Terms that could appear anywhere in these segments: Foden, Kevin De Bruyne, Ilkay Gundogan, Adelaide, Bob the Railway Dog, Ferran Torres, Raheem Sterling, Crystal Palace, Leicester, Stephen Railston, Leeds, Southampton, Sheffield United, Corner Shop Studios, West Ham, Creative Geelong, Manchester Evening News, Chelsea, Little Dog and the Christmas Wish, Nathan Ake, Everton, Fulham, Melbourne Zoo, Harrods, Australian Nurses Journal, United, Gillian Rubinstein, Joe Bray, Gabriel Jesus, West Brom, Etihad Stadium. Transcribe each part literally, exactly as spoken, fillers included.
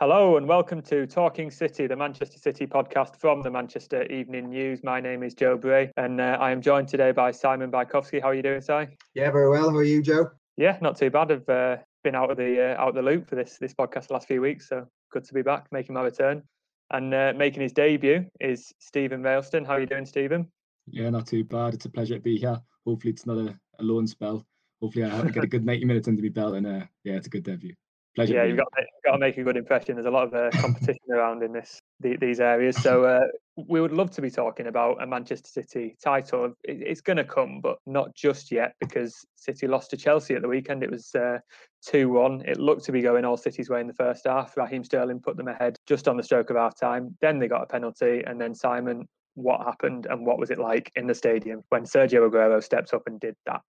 Hello and welcome to Talking City, the Manchester City podcast from the Manchester Evening News. My name is Joe Bray and uh, I am joined today by Simon Baikowski. How are you doing, Si? Yeah, very well. How are you, Joe? Yeah, not too bad. I've uh, been out of the uh, out of the loop for this this podcast the last few weeks, so good to be back, making my return. And uh, making his debut is Stephen Railston. How are you doing, Stephen? Yeah, not too bad. It's a pleasure to be here. Hopefully it's not a, a loan spell. Hopefully I get a good ninety minutes under my belt and uh, yeah, it's a good debut. Pleasure yeah, you've got, to, you've got to make a good impression. There's a lot of uh, competition around in this the, these areas. So uh, we would love to be talking about a Manchester City title. It, it's going to come, but not just yet, because City lost to Chelsea at the weekend. It was uh, two one. It looked to be going all City's way in the first half. Raheem Sterling put them ahead just on the stroke of half-time. Then they got a penalty. And then, Simon, what happened and what was it like in the stadium when Sergio Aguero stepped up and did that?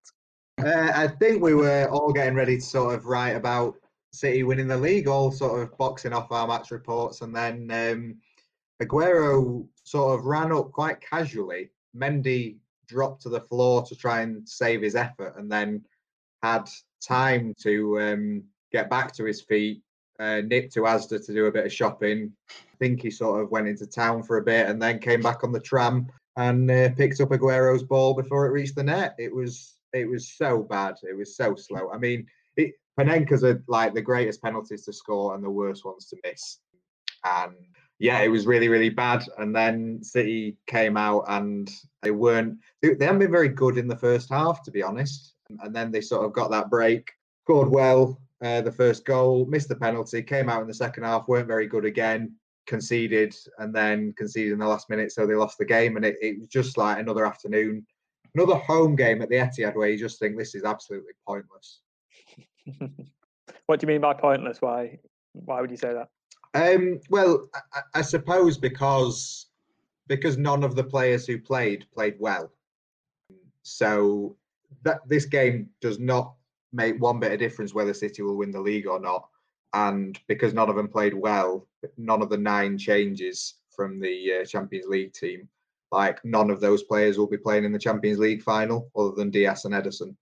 Uh, I think we were all getting ready to sort of write about City winning the league, all sort of boxing off our match reports, and then um, Aguero sort of ran up quite casually. Mendy dropped to the floor to try and save his effort, and then had time to um, get back to his feet, uh, nipped to Asda to do a bit of shopping. I think he sort of went into town for a bit and then came back on the tram and uh, picked up Aguero's ball before it reached the net. It was, it was so bad. It was so slow. I mean, it, Panenka's are like the greatest penalties to score and the worst ones to miss. And yeah, it was really, really bad. And then City came out and they weren't, they haven't been very good in the first half, to be honest. And then they sort of got that break, scored well, uh, the first goal, missed the penalty, came out in the second half, weren't very good again, conceded, and then conceded in the last minute. So they lost the game. And it, it was just like another afternoon, another home game at the Etihad where you just think this is absolutely pointless. What do you mean by pointless? Why Why would you say that? Um, well, I, I suppose because because none of the players who played played well. So that this game does not make one bit of difference whether City will win the league or not. And because none of them played well, none of the nine changes from the uh, Champions League team, like none of those players will be playing in the Champions League final other than Dias and Edison.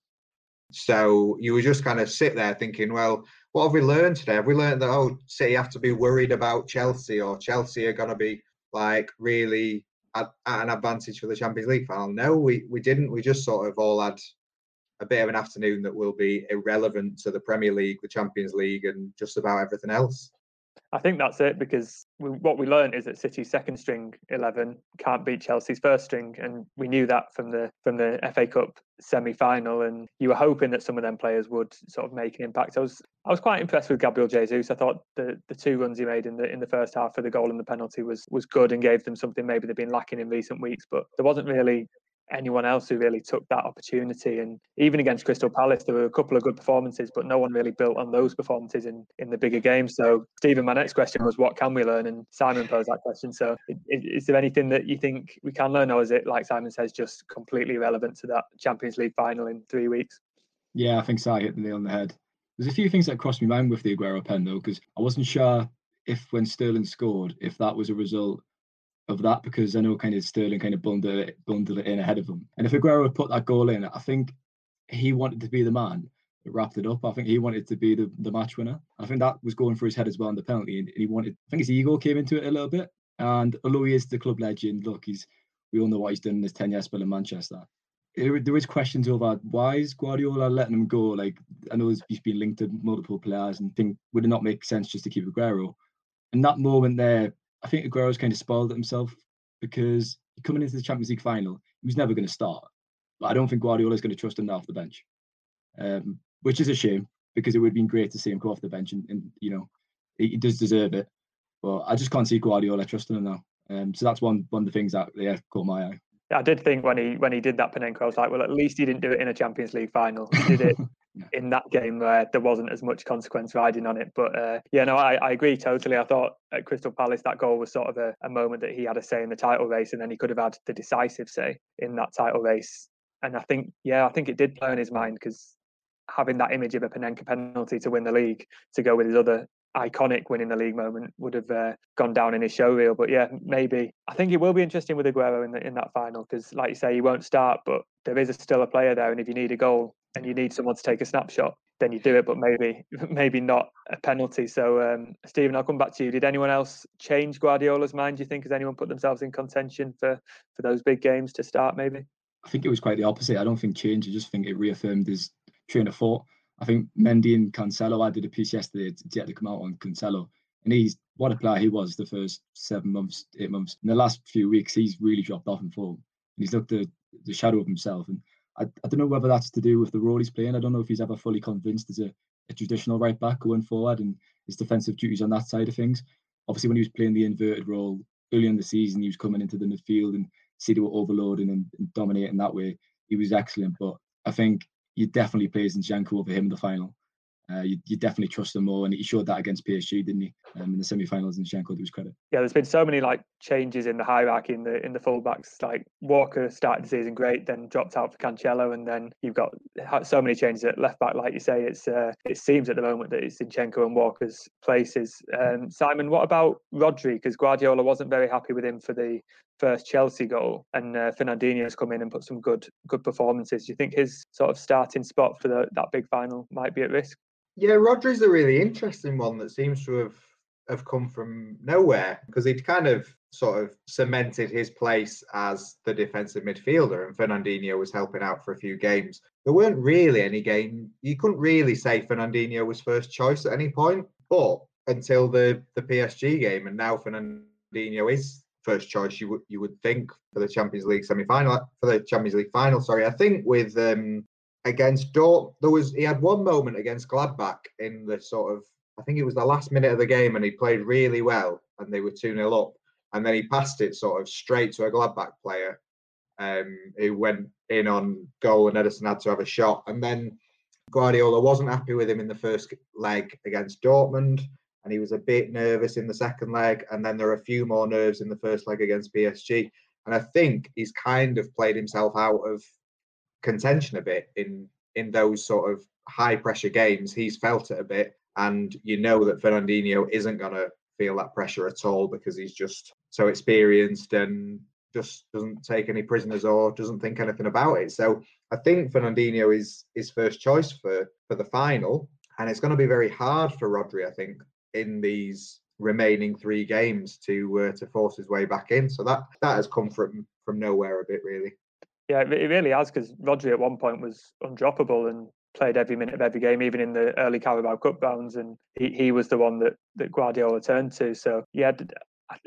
So you would just kind of sit there thinking, well, what have we learned today? Have we learned that, oh, City have to be worried about Chelsea, or Chelsea are going to be like really at, at an advantage for the Champions League final? No, we, we didn't. We just sort of all had a bit of an afternoon that will be irrelevant to the Premier League, the Champions League, and just about everything else. I think that's it, because we, what we learned is that City's second string eleven can't beat Chelsea's first string, and we knew that from the from the F A Cup semi-final, and you were hoping that some of them players would sort of make an impact. I was I was quite impressed with Gabriel Jesus. I thought the, the two runs he made in the in the first half for the goal and the penalty was was good and gave them something maybe they've been lacking in recent weeks, but there wasn't really anyone else who really took that opportunity. And even against Crystal Palace, there were a couple of good performances, but no one really built on those performances in, in the bigger games. So, Stephen, my next question was, what can we learn? And Simon posed that question. So, is, is there anything that you think we can learn, or is it, like Simon says, just completely irrelevant to that Champions League final in three weeks? Yeah, I think Si hit the nail on the head. There's a few things that crossed my mind with the Aguero pen, though, because I wasn't sure if when Sterling scored, if that was a result of that, because I know kind of Sterling kind of bundled it, bundled it in ahead of him. And if Aguero had put that goal in, I think he wanted to be the man that wrapped it up. I think he wanted to be the, the match winner. I think that was going through his head as well in the penalty. And he wanted, I think his ego came into it a little bit. And although he is the club legend, look, he's we all know what he's done in his ten-year spell in Manchester. It, there is questions over why is Guardiola letting him go? Like, I know he's been linked to multiple players and think, would it not make sense just to keep Aguero? And that moment there, I think Aguero's kind of spoiled it himself, because coming into the Champions League final, he was never going to start. But I don't think Guardiola's going to trust him now off the bench, um, which is a shame, because it would have been great to see him go off the bench. And, and you know, he, he does deserve it. But I just can't see Guardiola trusting him now. Um, so that's one, one of the things that yeah, caught my eye. I did think when he when he did that Panenka, I was like, well, at least he didn't do it in a Champions League final. He did it in that game where there wasn't as much consequence riding on it. But uh, yeah, no, I, I agree totally. I thought at Crystal Palace that goal was sort of a, a moment that he had a say in the title race, and then he could have had the decisive say in that title race. And I think, yeah, I think it did play on his mind, because having that image of a Panenka penalty to win the league, to go with his other iconic winning the league moment, would have uh, gone down in his show reel. But yeah, maybe. I think it will be interesting with Aguero in, the, in that final, because like you say, he won't start, but there is a, still a player there. And if you need a goal and you need someone to take a snapshot, then you do it, but maybe maybe not a penalty. So, um, Stephen, I'll come back to you. Did anyone else change Guardiola's mind, do you think? Has anyone put themselves in contention for, for those big games to start, maybe? I think it was quite the opposite. I don't think change. I just think it reaffirmed his train of thought. I think Mendy and Cancelo, I did a piece yesterday to had to come out on Cancelo, and he's, what a player he was the first seven months, eight months. In the last few weeks, he's really dropped off in form, and he's looked the, the shadow of himself. And I, I don't know whether that's to do with the role he's playing. I don't know if he's ever fully convinced as a, a traditional right back going forward and his defensive duties on that side of things. Obviously, when he was playing the inverted role early in the season, he was coming into the midfield and City were overloading and, and dominating that way. He was excellent, but I think you definitely play Zinchenko over him in the final. Uh, you, you definitely trust him more, and he showed that against P S G, didn't he? Um, in the semi-finals, Zinchenko, to his credit. Yeah, there's been so many like changes in the hierarchy in the in the fullbacks. Like Walker started the season great, then dropped out for Cancelo, and then you've got so many changes at left back. Like you say, it's uh, it seems at the moment that it's Zinchenko and Walker's places. Um, Simon, what about Rodri? Because Guardiola wasn't very happy with him for the first Chelsea goal, and uh, Fernandinho's come in and put some good good performances. Do you think his sort of starting spot for the, that big final might be at risk? Yeah, Rodri's a really interesting one that seems to have, have come from nowhere, because he'd kind of sort of cemented his place as the defensive midfielder, and Fernandinho was helping out for a few games. There weren't really any game, you couldn't really say Fernandinho was first choice at any point, but until the, the P S G game, and now Fernandinho is first choice, you would you would think, for the Champions League semi-final, for the Champions League final, sorry. I think with um, against Dortmund, there was he had one moment against Gladbach in the sort of, I think it was the last minute of the game, and he played really well, and they were two nil up, and then he passed it sort of straight to a Gladbach player, um, who went in on goal, and Edison had to have a shot. And then Guardiola wasn't happy with him in the first leg against Dortmund, and he was a bit nervous in the second leg, and then there are a few more nerves in the first leg against P S G. And I think he's kind of played himself out of contention a bit in, in those sort of high-pressure games. He's felt it a bit, and you know that Fernandinho isn't going to feel that pressure at all, because he's just so experienced and just doesn't take any prisoners or doesn't think anything about it. So I think Fernandinho is his first choice for, for the final, and it's going to be very hard for Rodri, I think, in these remaining three games to uh, to force his way back in. So that that has come from from nowhere a bit, really. Yeah, it really has, because Rodri at one point was undroppable and played every minute of every game, even in the early Carabao Cup rounds, and he, he was the one that, that Guardiola turned to. So yeah,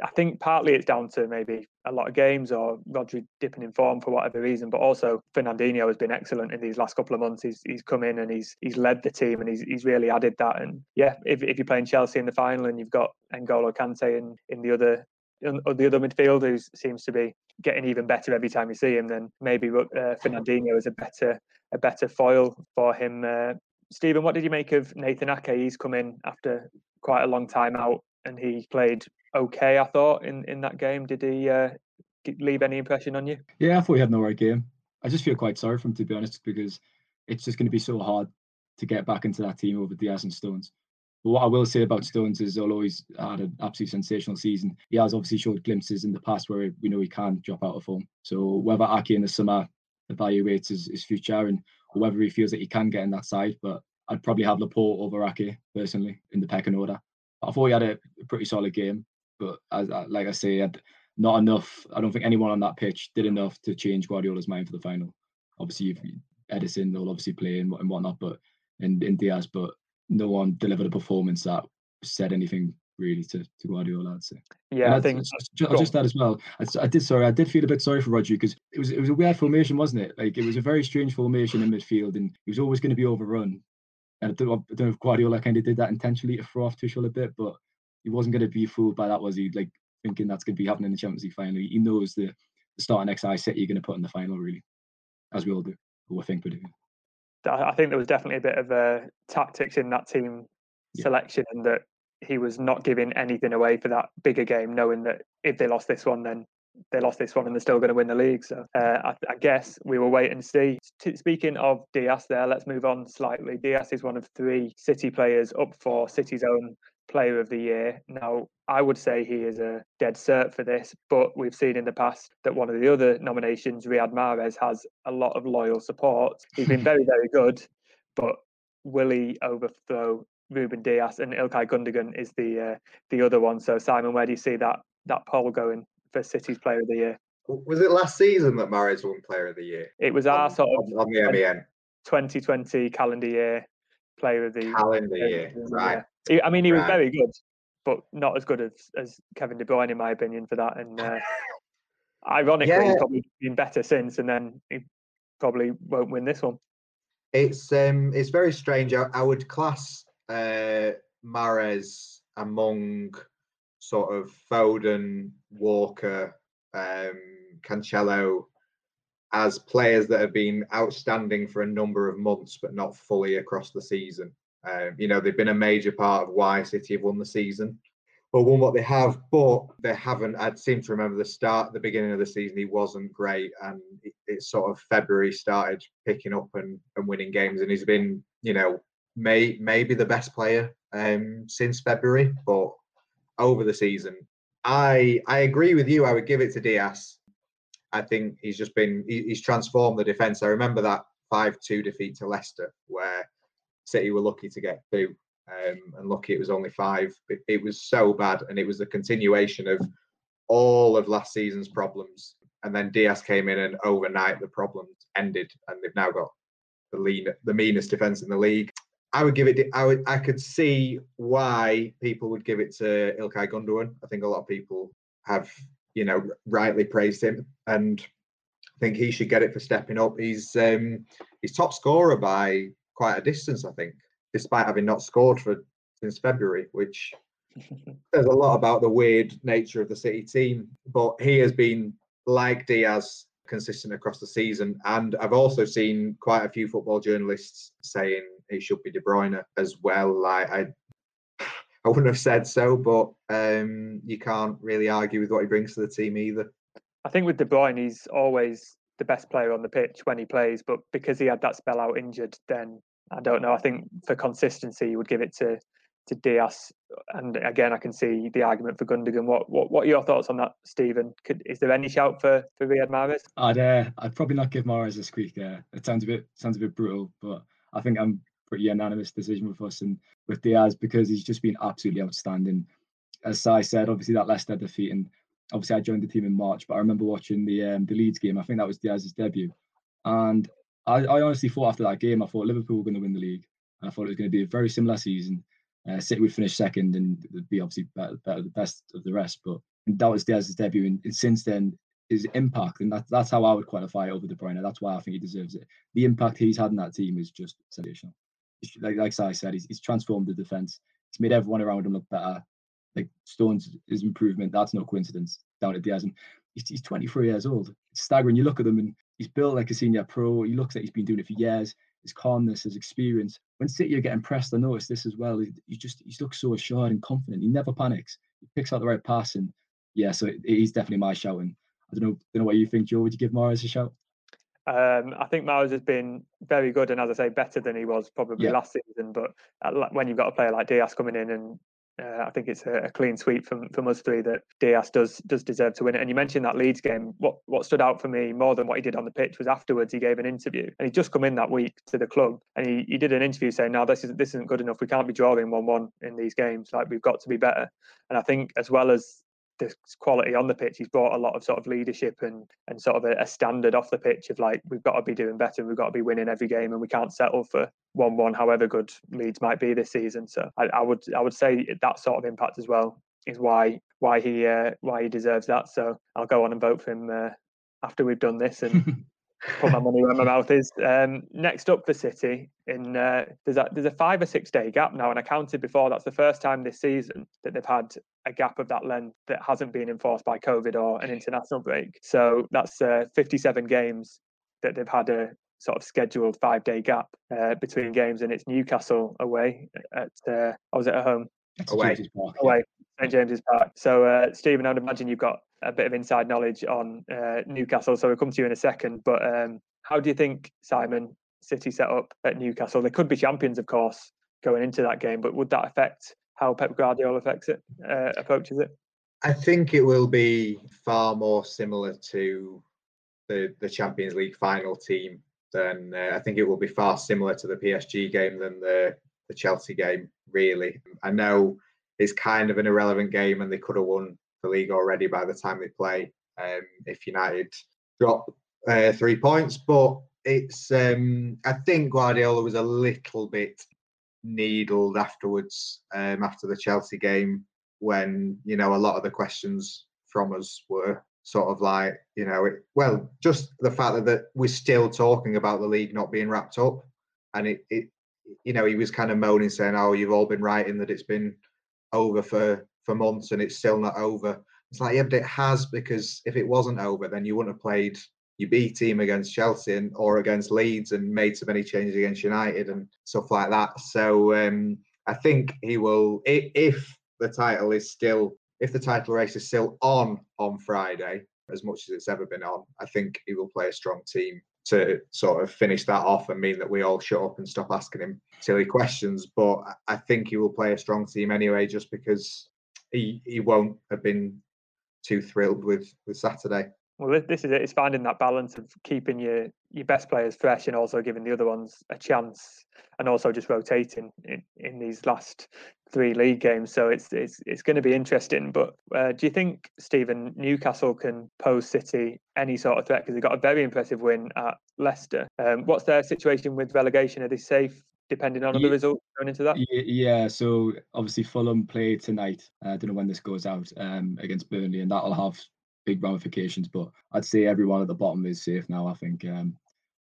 I think partly it's down to maybe a lot of games or Rodri dipping in form for whatever reason, but also Fernandinho has been excellent in these last couple of months. He's he's come in and he's he's led the team, and he's he's really added that. And yeah, if if you're playing Chelsea in the final and you've got N'Golo Kante in, in the other in, or the other midfielder, who seems to be getting even better every time you see him, then maybe uh, Fernandinho is a better a better foil for him. Uh, Stephen, what did you make of Nathan Ake? He's come in after quite a long time out, and he played okay, I thought, in, in that game. Did he uh, leave any impression on you? Yeah, I thought he had an all right game. I just feel quite sorry for him, to be honest, because it's just going to be so hard to get back into that team over Dias and Stones. But what I will say about Stones is, although he's had an absolutely sensational season, he has obviously showed glimpses in the past where we know he can drop out of form. So whether Ake in the summer evaluates his, his future and whether he feels that he can get in that side, but I'd probably have Laporte over Ake, personally, in the pecking order. I thought he had a pretty solid game. But as, like I say, not enough. I don't think anyone on that pitch did enough to change Guardiola's mind for the final. Obviously, you've, Edison will obviously play and, and whatnot, but and, and Dias, but no one delivered a performance that said anything really to, to Guardiola, I'd say. Yeah, and I I'd, think I just that as well. I, I did sorry, I did feel a bit sorry for Rodri, because it was it was a weird formation, wasn't it? Like it was a very strange formation in midfield, and he was always going to be overrun. And I don't, I don't know if Guardiola kind of did that intentionally to throw off Tuchel a bit, but he wasn't going to be fooled by that, was he? Like thinking that's going to be happening in the Champions League final. He knows the, the starting X I set you're going to put in the final, really, as we all do, or we think we're doing. I think there was definitely a bit of a tactics in that team yeah. selection, and that he was not giving anything away for that bigger game, knowing that if they lost this one, then they lost this one and they're still going to win the league. So uh, I, I guess we will wait and see. Speaking of Dias there, let's move on slightly. Dias is one of three City players up for City's own Player of the Year. Now, I would say he is a dead cert for this, but we've seen in the past that one of the other nominations, Riyad Mahrez, has a lot of loyal support. He's been very, very good, but will he overthrow Rúben Dias? And Ilkay Gundogan is the uh, the other one. So, Simon, where do you see that that poll going for City's Player of the Year? Was it last season that Mahrez won Player of the Year? It was our on, sort of on the M E N twenty twenty calendar year Player of the calendar year. year. Right. He, I mean, he right. was very good, but not as good as, as Kevin De Bruyne, in my opinion, for that. And uh, ironically, yeah. he's probably been better since, and then he probably won't win this one. It's um, it's very strange. I, I would class uh, Mahrez among sort of Foden, Walker, um, Cancelo as players that have been outstanding for a number of months, but not fully across the season. Um, you know, they've been a major part of why City have won the season, or won what they have, but they haven't. I seem to remember the start, the beginning of the season, he wasn't great, and it, it sort of February started picking up and, and winning games, and he's been, you know, may maybe the best player um, since February, but over the season. I I agree with you. I would give it to Dias. I think he's just been, he, he's transformed the defence. I remember that five two defeat to Leicester, where City were lucky to get two, um, and lucky it was only five. It, it was so bad, and it was the continuation of all of last season's problems. And then Dias came in, and overnight the problems ended, and they've now got the lean, the meanest defence in the league. I would give it. I would. I could see why people would give it to Ilkay Gundogan. I think a lot of people have, you know, rightly praised him, and I think he should get it for stepping up. He's um, he's top scorer by quite a distance, I think, despite having not scored for since February, which there's a lot about the weird nature of the City team. But he has been, like Dias, consistent across the season. And I've also seen quite a few football journalists saying it should be De Bruyne as well. Like I, I wouldn't have said so, but um, you can't really argue with what he brings to the team either. I think with De Bruyne, he's always the best player on the pitch when he plays, but because he had that spell out injured, then I don't know. I think for consistency, you would give it to to Dias. And again, I can see the argument for Gundogan. What what, what are your thoughts on that, Stephen? Could, is there any shout for, for Riyad Mahrez? I'd uh, I'd probably not give Mahrez a squeak there. It sounds a bit sounds a bit brutal, but I think I'm pretty unanimous decision with us and with Dias, because he's just been absolutely outstanding. As Si said, obviously that Leicester defeat, and obviously I joined the team in March, but I remember watching the um, the Leeds game. I think that was Dias's debut, and I, I honestly thought after that game, I thought Liverpool were going to win the league. I thought it was going to be a very similar season. Uh, City would finish second and would be obviously better, better, the best of the rest. But that was Dias's debut, and, and since then his impact, and that, that's how I would qualify it over De Bruyne. That's why I think he deserves it. The impact he's had in that team is just sensational. Like like Si said, he's, he's transformed the defence. He's made everyone around him look better. Like Stones, his improvement, that's no coincidence down at Dias. And he's, he's twenty-three years old. It's staggering. You look at him and he's built like a senior pro. He looks like he's been doing it for years. His calmness, his experience. When City are getting pressed, I notice this as well. He, he just he looks so assured and confident. He never panics. He picks out the right pass. And yeah, so it, he's definitely my shout. And I don't know, don't know what you think, Joe. Would you give Mahrez a shout? Um, I think Mahrez has been very good, and as I say, better than he was probably yeah. last season. But when you've got a player like Dias coming in, and Uh, I think it's a, a clean sweep from, from us three that Dias does does deserve to win it. And you mentioned that Leeds game. What what stood out for me more than what he did on the pitch was afterwards he gave an interview, and he'd just come in that week to the club, and he, he did an interview saying, "No, this isn't this isn't good enough. We can't be drawing one one in these games. Like, we've got to be better." And I think as well as this quality on the pitch, he's brought a lot of sort of leadership and and sort of a, a standard off the pitch of like, we've got to be doing better, we've got to be winning every game, and we can't settle for one one, however good Leeds might be this season. So I, I would I would say that sort of impact as well is why why he uh, why he deserves that. So I'll go on and vote for him uh, after we've done this and put my money where my mouth is. Um, next up for City, in uh, there's a there's a five or six day gap now, and I counted before. That's the first time this season that they've had a gap of that length that hasn't been enforced by COVID or an international break. So that's uh, fifty-seven games that they've had a sort of scheduled five day gap uh, between games, and it's Newcastle away at uh, I was at home away Park, away yeah. Saint James's Park. So uh, Stephen, I'd imagine you've got a bit of inside knowledge on uh, Newcastle, so we'll come to you in a second. But um, how do you think, Simon, City set up at Newcastle? They could be champions, of course, going into that game, but would that affect how Pep Guardiola affects it, uh, approaches it? I think it will be far more similar to the the Champions League final team than uh, I think it will be far similar to the P S G game than the the Chelsea game. Really, I know it's kind of an irrelevant game, and they could have won the league already by the time they play um, if United drop uh, three points. But it's um, I think Guardiola was a little bit needled afterwards um, after the Chelsea game, when, you know, a lot of the questions from us were sort of like, you know, it, well, just the fact that, that we're still talking about the league not being wrapped up. And it, it, you know, he was kind of moaning, saying, oh, you've all been writing that it's been over for, for months and it's still not over. It's like, yeah, but it has, because if it wasn't over, then you wouldn't have played your B team against Chelsea and, or against Leeds and made so many changes against United and stuff like that. So um, I think he will, if the title is still, if the title race is still on on Friday, as much as it's ever been on, I think he will play a strong team to sort of finish that off and mean that we all shut up and stop asking him silly questions. But I think he will play a strong team anyway, just because he he won't have been too thrilled with, with Saturday. Well, this is it. It's finding that balance of keeping your, your best players fresh and also giving the other ones a chance, and also just rotating in, in these last three league games. So it's it's it's going to be interesting. But uh, do you think, Stephen, Newcastle can pose City any sort of threat? Because they got a very impressive win at Leicester. Um, what's their situation with relegation? Are they safe, depending on yeah, the result going into that? Yeah, so obviously Fulham play tonight. I don't know when this goes out, um, against Burnley, and that'll have big ramifications, but I'd say everyone at the bottom is safe now. I think um,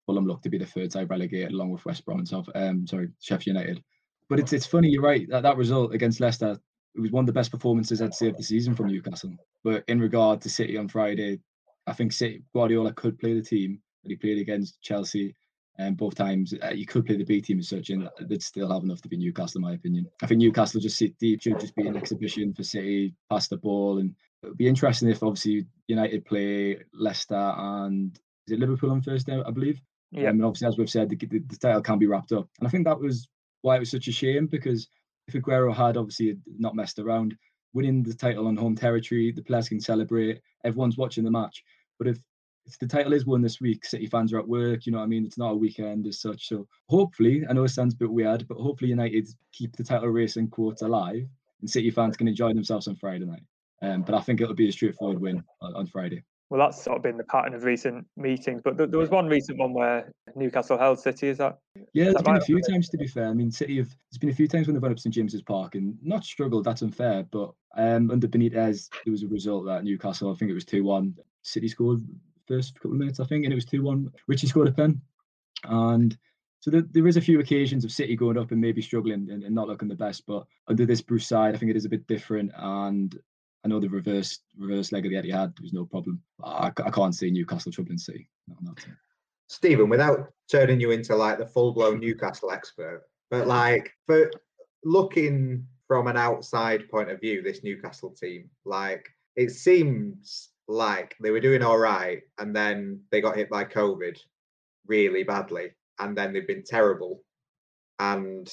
Fulham look to be the third side relegated, along with West Brom and South, um, sorry, Sheffield United. But it's it's funny, you're right, that, that result against Leicester, it was one of the best performances I'd say of the season from Newcastle. But in regard to City on Friday, I think City, Guardiola could play the team that he played against Chelsea, and um, both times uh, you could play the B team as such, and they'd still have enough to be Newcastle, in my opinion. I think Newcastle just sit deep, should just be an exhibition for City, pass the ball, and it'd be interesting if obviously United play Leicester and is it Liverpool on Thursday, I believe. Yeah. Um, and obviously, as we've said, the, the, the title can be wrapped up, and I think that was why it was such a shame, because if Aguero had obviously not messed around, winning the title on home territory, the players can celebrate, everyone's watching the match. But if if the title is won this week, City fans are at work, you know what I mean? It's not a weekend as such. So hopefully, I know it sounds a bit weird, but hopefully United keep the title race and quotes alive, and City fans can enjoy themselves on Friday night. Um, but I think it'll be a straightforward win on, on Friday. Well, that's sort of been the pattern of recent meetings. But th- there was one recent one where Newcastle held City, is that? Yeah, there's been a few times, to be fair. I mean, City have, there's been a few times when they've gone up to Saint James's Park and not struggled, that's unfair. But um, under Benitez, there was a result that Newcastle, I think it was two one. City scored first couple of minutes, I think, and it was two one. Richie scored a pen. And so there, there is a few occasions of City going up and maybe struggling and, and not looking the best. But under this Bruce side, I think it is a bit different. And I know the reverse reverse leg of the Etihad, there was no problem. I, I can't see Newcastle troubling City. Stephen, without turning you into like the full-blown Newcastle expert, but like, for looking from an outside point of view, this Newcastle team, like, it seems like they were doing all right, and then they got hit by COVID really badly, and then they've been terrible. And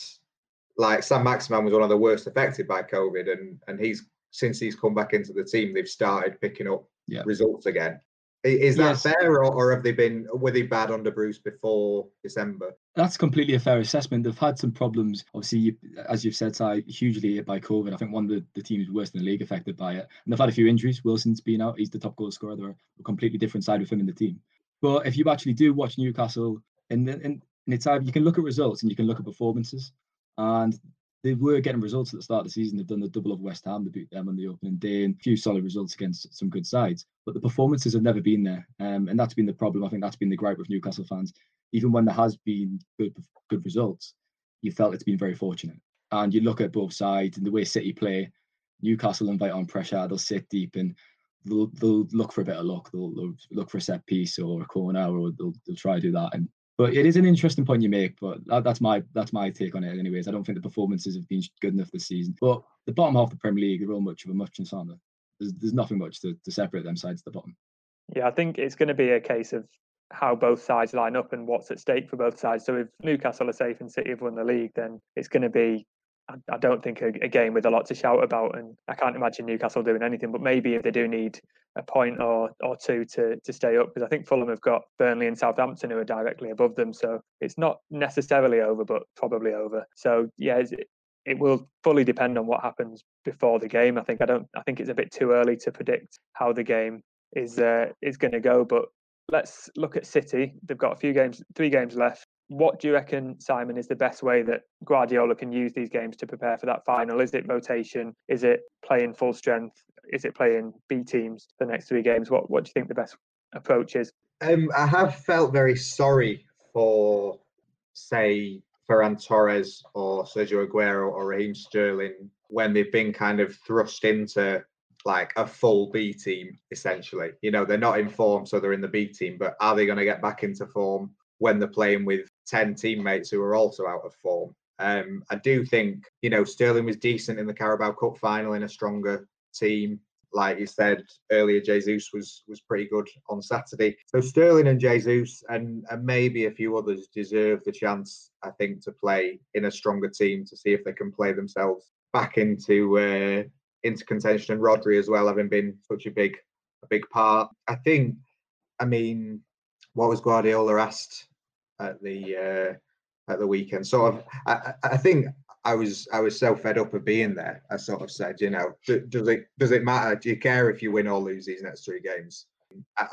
like, Sam Maximan was one of the worst affected by COVID, and and he's since he's come back into the team, they've started picking up yeah. results again. Is that yes. fair, or, or have they been, were they bad under Bruce before December? That's completely a fair assessment. They've had some problems, obviously, as you've said, Si, hugely hit by COVID. I think one of the, the teams worse in the league affected by it. And they've had a few injuries. Wilson's been out. He's the top goal scorer. They're a completely different side with him in the team. But if you actually do watch Newcastle, and, and, and it's you can look at results and you can look at performances. And they were getting results at the start of the season. They've done the double of West Ham, they beat them on the opening day, and a few solid results against some good sides. But the performances have never been there. Um, and that's been the problem. I think that's been the gripe with Newcastle fans. Even when there has been good, good results, you felt it's been very fortunate. And you look at both sides and the way City play, Newcastle invite on pressure, they'll sit deep and they'll, they'll look for a bit of luck. They'll, they'll look for a set piece or a corner, or they'll, they'll try to do that. And But it is an interesting point you make, but that, that's my that's my take on it anyways. I don't think the performances have been good enough this season. But the bottom half of the Premier League are all much of a muchness, aren't they? There's, there's nothing much to, to separate them sides at the bottom. Yeah, I think it's going to be a case of how both sides line up and what's at stake for both sides. So if Newcastle are safe and City have won the league, then it's going to be, I don't think, a, a game with a lot to shout about. And I can't imagine Newcastle doing anything, but maybe if they do need a point or or two to, to stay up, because I think Fulham have got Burnley and Southampton who are directly above them. So it's not necessarily over, but probably over. So, yeah, it, it will fully depend on what happens before the game. I think I don't. I think it's a bit too early to predict how the game is uh, is going to go. But let's look at City. They've got a few games, three games left. What do you reckon, Simon, is the best way that Guardiola can use these games to prepare for that final? Is it rotation? Is it playing full strength? Is it playing B teams the next three games? What What do you think the best approach is? Um, I have felt very sorry for, say, Ferran Torres or Sergio Aguero or Raheem Sterling when they've been kind of thrust into like a full B team, essentially. You know, they're not in form, so they're in the B team, but are they going to get back into form when they're playing with ten teammates who are also out of form? Um, I do think, you know, Sterling was decent in the Carabao Cup final in a stronger team. Like you said earlier, Jesus was was pretty good on Saturday. So Sterling and Jesus and, and maybe a few others deserve the chance, I think, to play in a stronger team to see if they can play themselves back into uh, into contention. And Rodri as well, having been such a big a big part. I think, I mean, what was Guardiola asked at the uh, at the weekend? Sort of, I, I think. I was I was so fed up of being there. I sort of said, you know, does it does it matter? Do you care if you win or lose these next three games?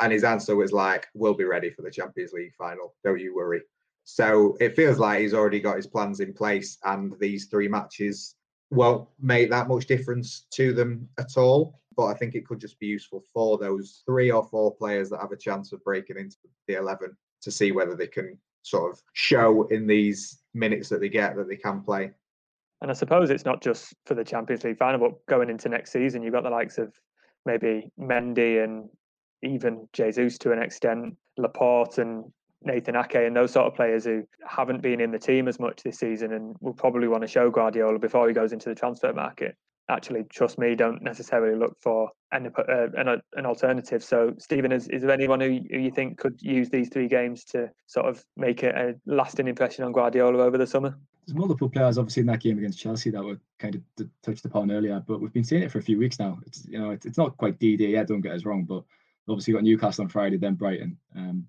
And his answer was like, we'll be ready for the Champions League final. Don't you worry. So it feels like he's already got his plans in place, and these three matches won't make that much difference to them at all. But I think it could just be useful for those three or four players that have a chance of breaking into the eleven to see whether they can sort of show in these minutes that they get that they can play. And I suppose it's not just for the Champions League final, but going into next season, you've got the likes of maybe Mendy and even Jesus to an extent, Laporte and Nathan Ake and those sort of players who haven't been in the team as much this season and will probably want to show Guardiola before he goes into the transfer market. Actually, trust me, don't necessarily look for an uh, an, an alternative. So, Stephen, is, is there anyone who, who you think could use these three games to sort of make a, a lasting impression on Guardiola over the summer? There's multiple players, obviously, in that game against Chelsea that were kind of t- touched upon earlier, but we've been seeing it for a few weeks now. It's, you know, it's, it's not quite D-Day yet, don't get us wrong, but obviously got Newcastle on Friday, then Brighton. Um,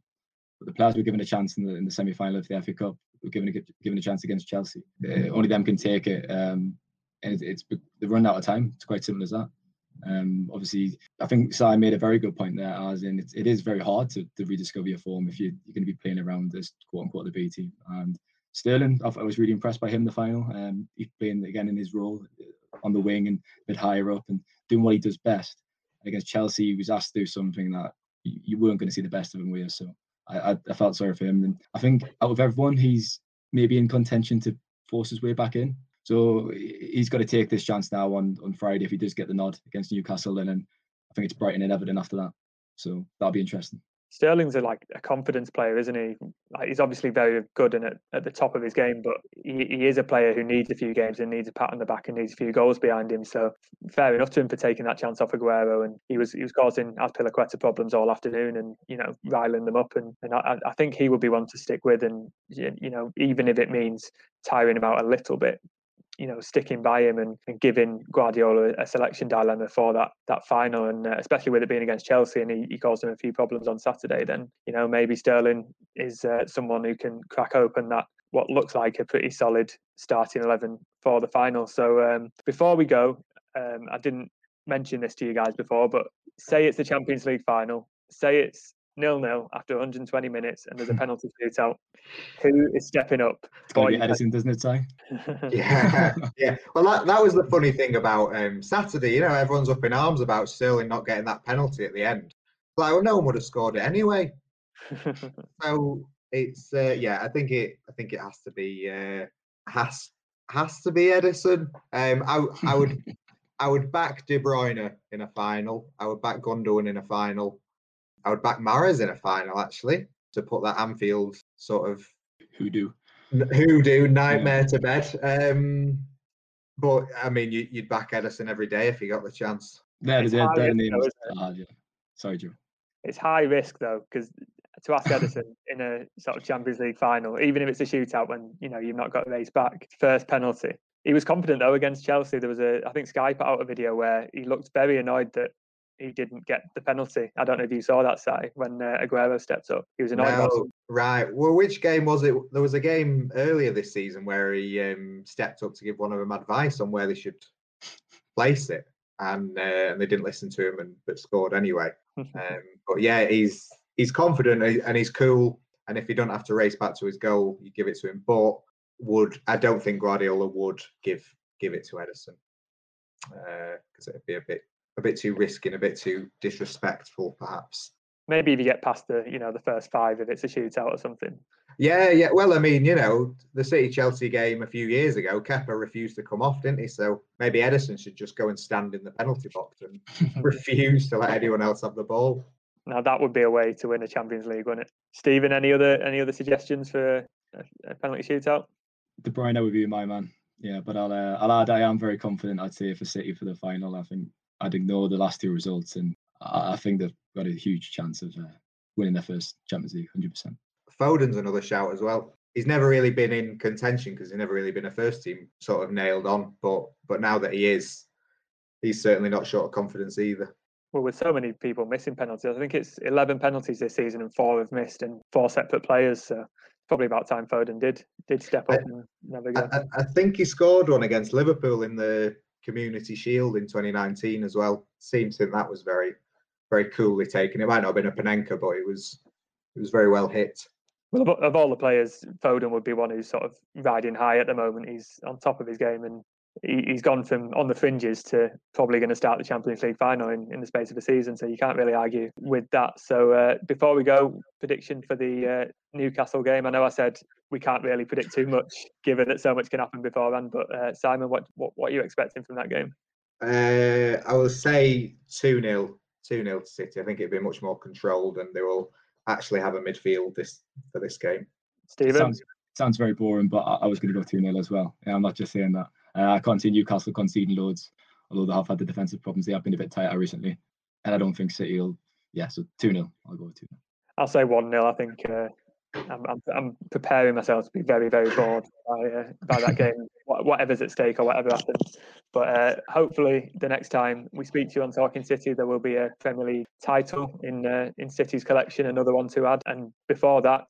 but the players were given a chance in the, in the semi-final of the F A Cup, were given a, given a chance against Chelsea. Uh, only them can take it. Um, And it's, it's they've run out of time. It's quite simple as that. Um, obviously, I think Si made a very good point there, as in it's, it is very hard to, to rediscover your form if you, you're going to be playing around this quote-unquote the B team. And Sterling, I, I was really impressed by him in the final. Um, he's playing, again, in his role on the wing and a bit higher up and doing what he does best. Against Chelsea, he was asked to do something that you, you weren't going to see the best of him with. So I, I, I felt sorry for him. And I think out of everyone, he's maybe in contention to force his way back in. So he's got to take this chance now on, on Friday if he does get the nod against Newcastle, and then I think it's Brighton and Everton after that. So that'll be interesting. Sterling's a, like a confidence player, isn't he? Like, he's obviously very good and at, at the top of his game, but he, he is a player who needs a few games and needs a pat on the back and needs a few goals behind him. So fair enough to him for taking that chance off Aguero, and he was he was causing Azpilicueta problems all afternoon and, you know, riling them up. And, and I, I think he would be one to stick with, and, you know, even if it means tiring him out a little bit, you know, sticking by him and, and giving Guardiola a selection dilemma for that that final, and uh, especially with it being against Chelsea and he, he caused him a few problems on Saturday, then, you know, maybe Sterling is uh, someone who can crack open that what looks like a pretty solid starting eleven for the final. So um, before we go, um, I didn't mention this to you guys before, but say it's the Champions League final, say it's nil-nil after one hundred twenty minutes and there's a penalty shootout. Who is stepping up? It's going to be Edison, doesn't it, Si? yeah, yeah. Well, that, that was the funny thing about um, Saturday. You know, everyone's up in arms about Sterling not getting that penalty at the end. Like, well, no one would have scored it anyway. So it's uh, yeah. I think it. I think it has to be uh, has has to be Edison. Um, I I would I would back De Bruyne in a final. I would back Gundogan in a final. I would back Mahrez in a final, actually, to put that Anfield sort of hoodoo, hoodoo nightmare yeah. to bed. Um, but I mean, you, you'd back Edison every day if you got the chance. There is it. Yeah. Sorry, Jim. It's high risk though, because to ask Edison in a sort of Champions League final, even if it's a shootout, when you know you've not got a race back, first penalty. He was confident though against Chelsea. There was a, I think Sky put out a video where he looked very annoyed that he didn't get the penalty. I don't know if you saw that, Si, when uh, Aguero stepped up. He was annoyed. No, right. Well, which game was it? There was a game earlier this season where he um, stepped up to give one of them advice on where they should place it. And, uh, and they didn't listen to him, and but scored anyway. um, but yeah, he's he's confident and he's cool. And if he don't have to race back to his goal, you give it to him. But would I don't think Guardiola would give give it to Edison, because uh, it'd be a bit a bit too risky and a bit too disrespectful, perhaps. Maybe if you get past the you know the first five, if it's a shootout or something. Yeah, yeah. Well, I mean, you know, the City Chelsea game a few years ago, Kepa refused to come off, didn't he? So maybe Edison should just go and stand in the penalty box and refuse to let anyone else have the ball. Now that would be a way to win a Champions League, wouldn't it? Stephen, any other any other suggestions for a penalty shootout? De Bruyne would be my man, yeah. But I'll, uh, I'll add, I am very confident. I'd say for City for the final, I think I'd ignore the last two results, and I, I think they've got a huge chance of uh, winning their first Champions League, one hundred percent. Foden's another shout as well. He's never really been in contention because he's never really been a first team sort of nailed on. But but now that he is, he's certainly not short of confidence either. Well, with so many people missing penalties, I think it's eleven penalties this season and four have missed, and four separate players. So probably about time Foden did did step up I, and never go. I, I think he scored one against Liverpool in the Community Shield in twenty nineteen as well. Seems to think that was very, very coolly taken. It might not have been a Panenka, but it was it was very well hit. Well, of, of all the players, Foden would be one who's sort of riding high at the moment. He's on top of his game, and he, he's gone from on the fringes to probably going to start the Champions League final in, in the space of a season. So you can't really argue with that. So uh, before we go, prediction for the uh, Newcastle game. I know I said we can't really predict too much, given that so much can happen beforehand. But uh, Simon, what, what what are you expecting from that game? Uh, I will say two nil, two nil to City. I think it'd be much more controlled, and they will actually have a midfield this for this game. Stephen, sounds, sounds very boring, but I, I was going to go two nil as well. Yeah, I'm not just saying that. Uh, I can't see Newcastle conceding loads, although they have had the defensive problems. They have been a bit tighter recently, and I don't think City will. Yeah, so two nil. I'll go with two nil. I'll say one nil. I think uh, I'm, I'm I'm preparing myself to be very, very bored by, uh, by that game, whatever's at stake or whatever happens. But uh, hopefully the next time we speak to you on Talking City, there will be a Premier League title in uh, in City's collection, another one to add. And before that,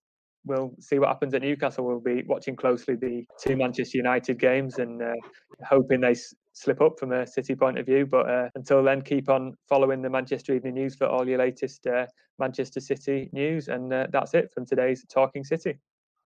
we'll see what happens at Newcastle. We'll be watching closely the two Manchester United games and uh, hoping they s- slip up from a City point of view. But uh, until then, keep on following the Manchester Evening News for all your latest uh, Manchester City news. And uh, that's it from today's Talking City.